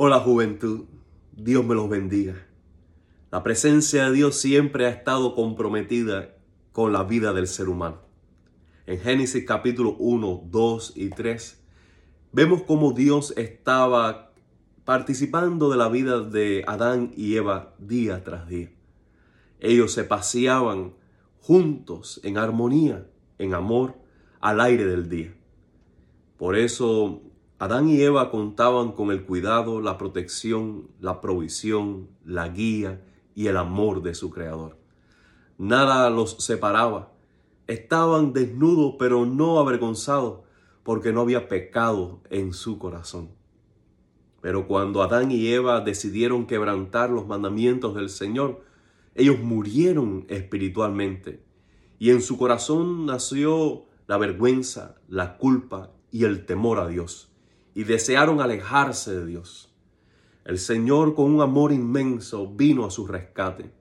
Hola juventud, Dios me los bendiga. La presencia de Dios siempre ha estado comprometida con la vida del ser humano. En Génesis capítulo 1, 2 y 3, vemos cómo Dios estaba participando de la vida de Adán y Eva día tras día. Ellos se paseaban juntos en armonía, en amor, al aire del día. Por eso Adán y Eva contaban con el cuidado, la protección, la provisión, la guía y el amor de su Creador. Nada los separaba. Estaban desnudos, pero no avergonzados, porque no había pecado en su corazón. Pero cuando Adán y Eva decidieron quebrantar los mandamientos del Señor, ellos murieron espiritualmente y en su corazón nació la vergüenza, la culpa y el temor a Dios. Y desearon alejarse de Dios. El Señor, con un amor inmenso, vino a su rescate.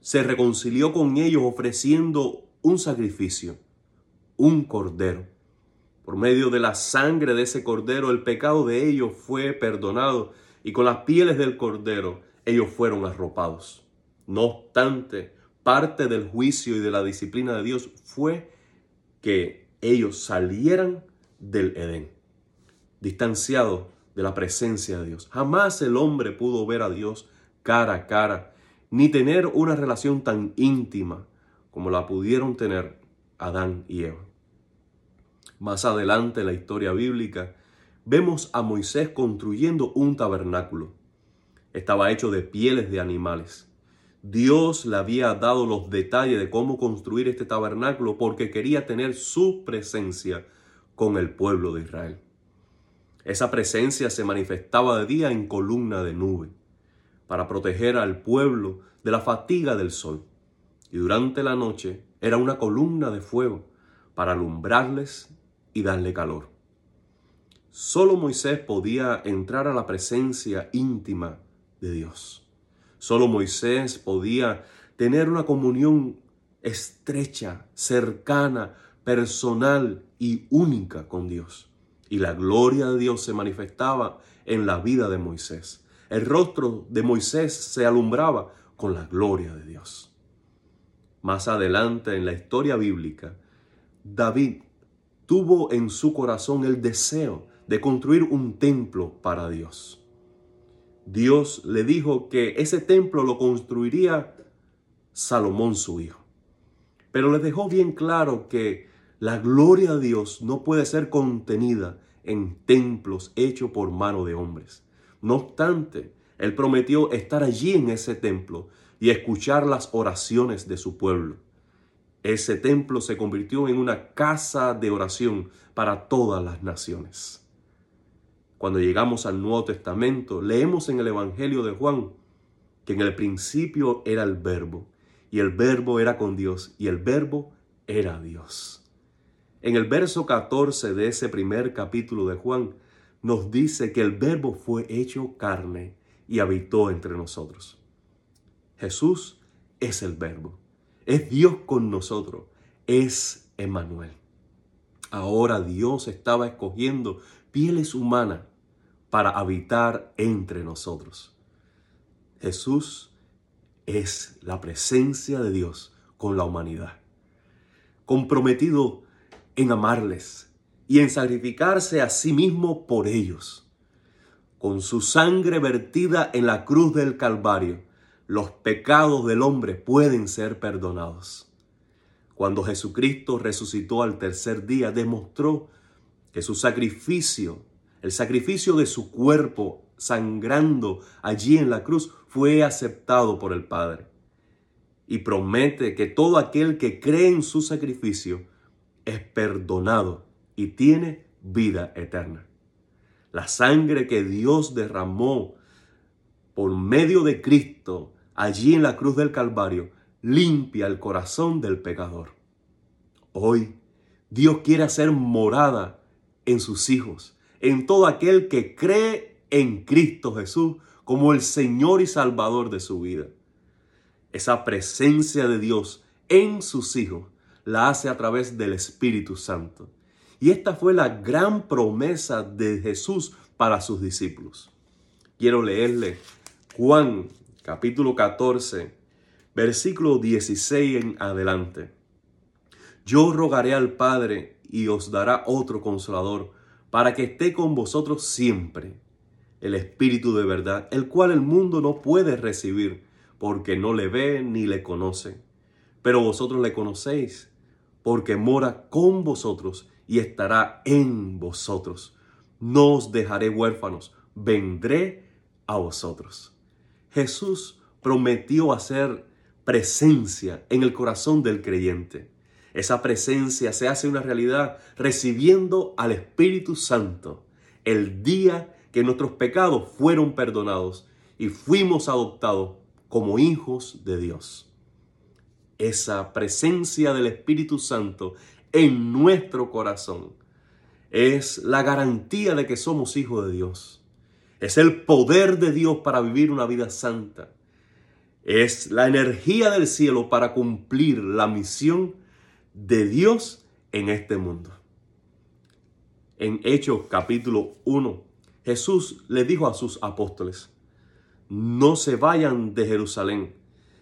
Se reconcilió con ellos ofreciendo un sacrificio, un cordero. Por medio de la sangre de ese cordero, el pecado de ellos fue perdonado y con las pieles del cordero ellos fueron arropados. No obstante, parte del juicio y de la disciplina de Dios fue que ellos salieran del Edén, distanciado de la presencia de Dios. Jamás el hombre pudo ver a Dios cara a cara, ni tener una relación tan íntima como la pudieron tener Adán y Eva. Más adelante en la historia bíblica, vemos a Moisés construyendo un tabernáculo. Estaba hecho de pieles de animales. Dios le había dado los detalles de cómo construir este tabernáculo porque quería tener su presencia con el pueblo de Israel. Esa presencia se manifestaba de día en columna de nube para proteger al pueblo de la fatiga del sol. Y durante la noche era una columna de fuego para alumbrarles y darle calor. Solo Moisés podía entrar a la presencia íntima de Dios. Solo Moisés podía tener una comunión estrecha, cercana, personal y única con Dios. Y la gloria de Dios se manifestaba en la vida de Moisés. El rostro de Moisés se alumbraba con la gloria de Dios. Más adelante en la historia bíblica, David tuvo en su corazón el deseo de construir un templo para Dios. Dios le dijo que ese templo lo construiría Salomón, su hijo. Pero le dejó bien claro que la gloria de Dios no puede ser contenida en templos hechos por mano de hombres. No obstante, Él prometió estar allí en ese templo y escuchar las oraciones de su pueblo. Ese templo se convirtió en una casa de oración para todas las naciones. Cuando llegamos al Nuevo Testamento, leemos en el Evangelio de Juan que en el principio era el Verbo, y el Verbo era con Dios, y el Verbo era Dios. En el verso 14 de ese primer capítulo de Juan, nos dice que el Verbo fue hecho carne y habitó entre nosotros. Jesús es el Verbo, es Dios con nosotros, es Emmanuel. Ahora Dios estaba escogiendo pieles humanas para habitar entre nosotros. Jesús es la presencia de Dios con la humanidad, comprometido en amarles y en sacrificarse a sí mismo por ellos. Con su sangre vertida en la cruz del Calvario, los pecados del hombre pueden ser perdonados. Cuando Jesucristo resucitó al tercer día, demostró que su sacrificio, el sacrificio de su cuerpo sangrando allí en la cruz, fue aceptado por el Padre. Y promete que todo aquel que cree en su sacrificio es perdonado y tiene vida eterna. La sangre que Dios derramó por medio de Cristo allí en la cruz del Calvario limpia el corazón del pecador. Hoy Dios quiere hacer morada en sus hijos, en todo aquel que cree en Cristo Jesús como el Señor y Salvador de su vida. Esa presencia de Dios en sus hijos la hace a través del Espíritu Santo. Y esta fue la gran promesa de Jesús para sus discípulos. quiero leerle Juan capítulo 14, versículo 16 en adelante. Yo rogaré al Padre y os dará otro consolador para que esté con vosotros siempre, el Espíritu de verdad, el cual el mundo no puede recibir porque no le ve ni le conoce. Pero vosotros le conocéis porque mora con vosotros y estará en vosotros. No os dejaré huérfanos, vendré a vosotros. Jesús prometió hacer presencia en el corazón del creyente. Esa presencia se hace una realidad recibiendo al Espíritu Santo. El día que nuestros pecados fueron perdonados y fuimos adoptados como hijos de Dios. Esa presencia del Espíritu Santo en nuestro corazón es la garantía de que somos hijos de Dios. Es el poder de Dios para vivir una vida santa. Es la energía del cielo para cumplir la misión de Dios en este mundo. En Hechos capítulo 1, Jesús le dijo a sus apóstoles: no se vayan de Jerusalén,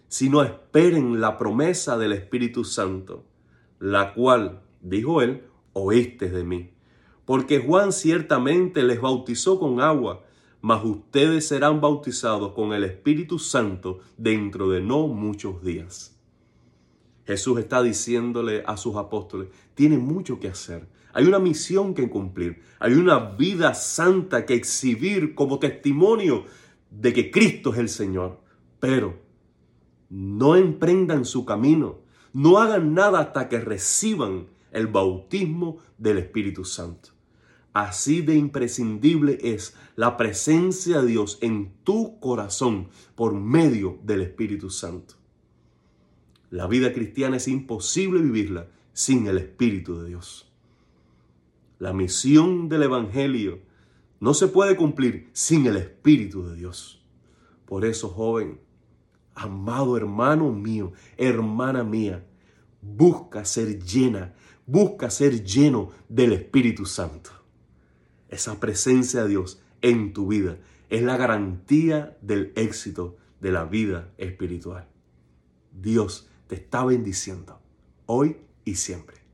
sino esperen la promesa del Espíritu Santo, la cual, dijo él, oíste de mí. Porque Juan ciertamente les bautizó con agua, mas ustedes serán bautizados con el Espíritu Santo dentro de no muchos días. Jesús está diciéndole a sus apóstoles: tienen mucho que hacer. Hay una misión que cumplir. Hay una vida santa que exhibir como testimonio de que Cristo es el Señor. Pero no emprendan su camino. No hagan nada hasta que reciban el bautismo del Espíritu Santo. Así de imprescindible es la presencia de Dios en tu corazón por medio del Espíritu Santo. La vida cristiana es imposible vivirla sin el Espíritu de Dios. La misión del Evangelio no se puede cumplir sin el Espíritu de Dios. Por eso, joven, amado hermano mío, hermana mía, busca ser llena, busca ser lleno del Espíritu Santo. Esa presencia de Dios en tu vida es la garantía del éxito de la vida espiritual. Dios te está bendiciendo hoy y siempre.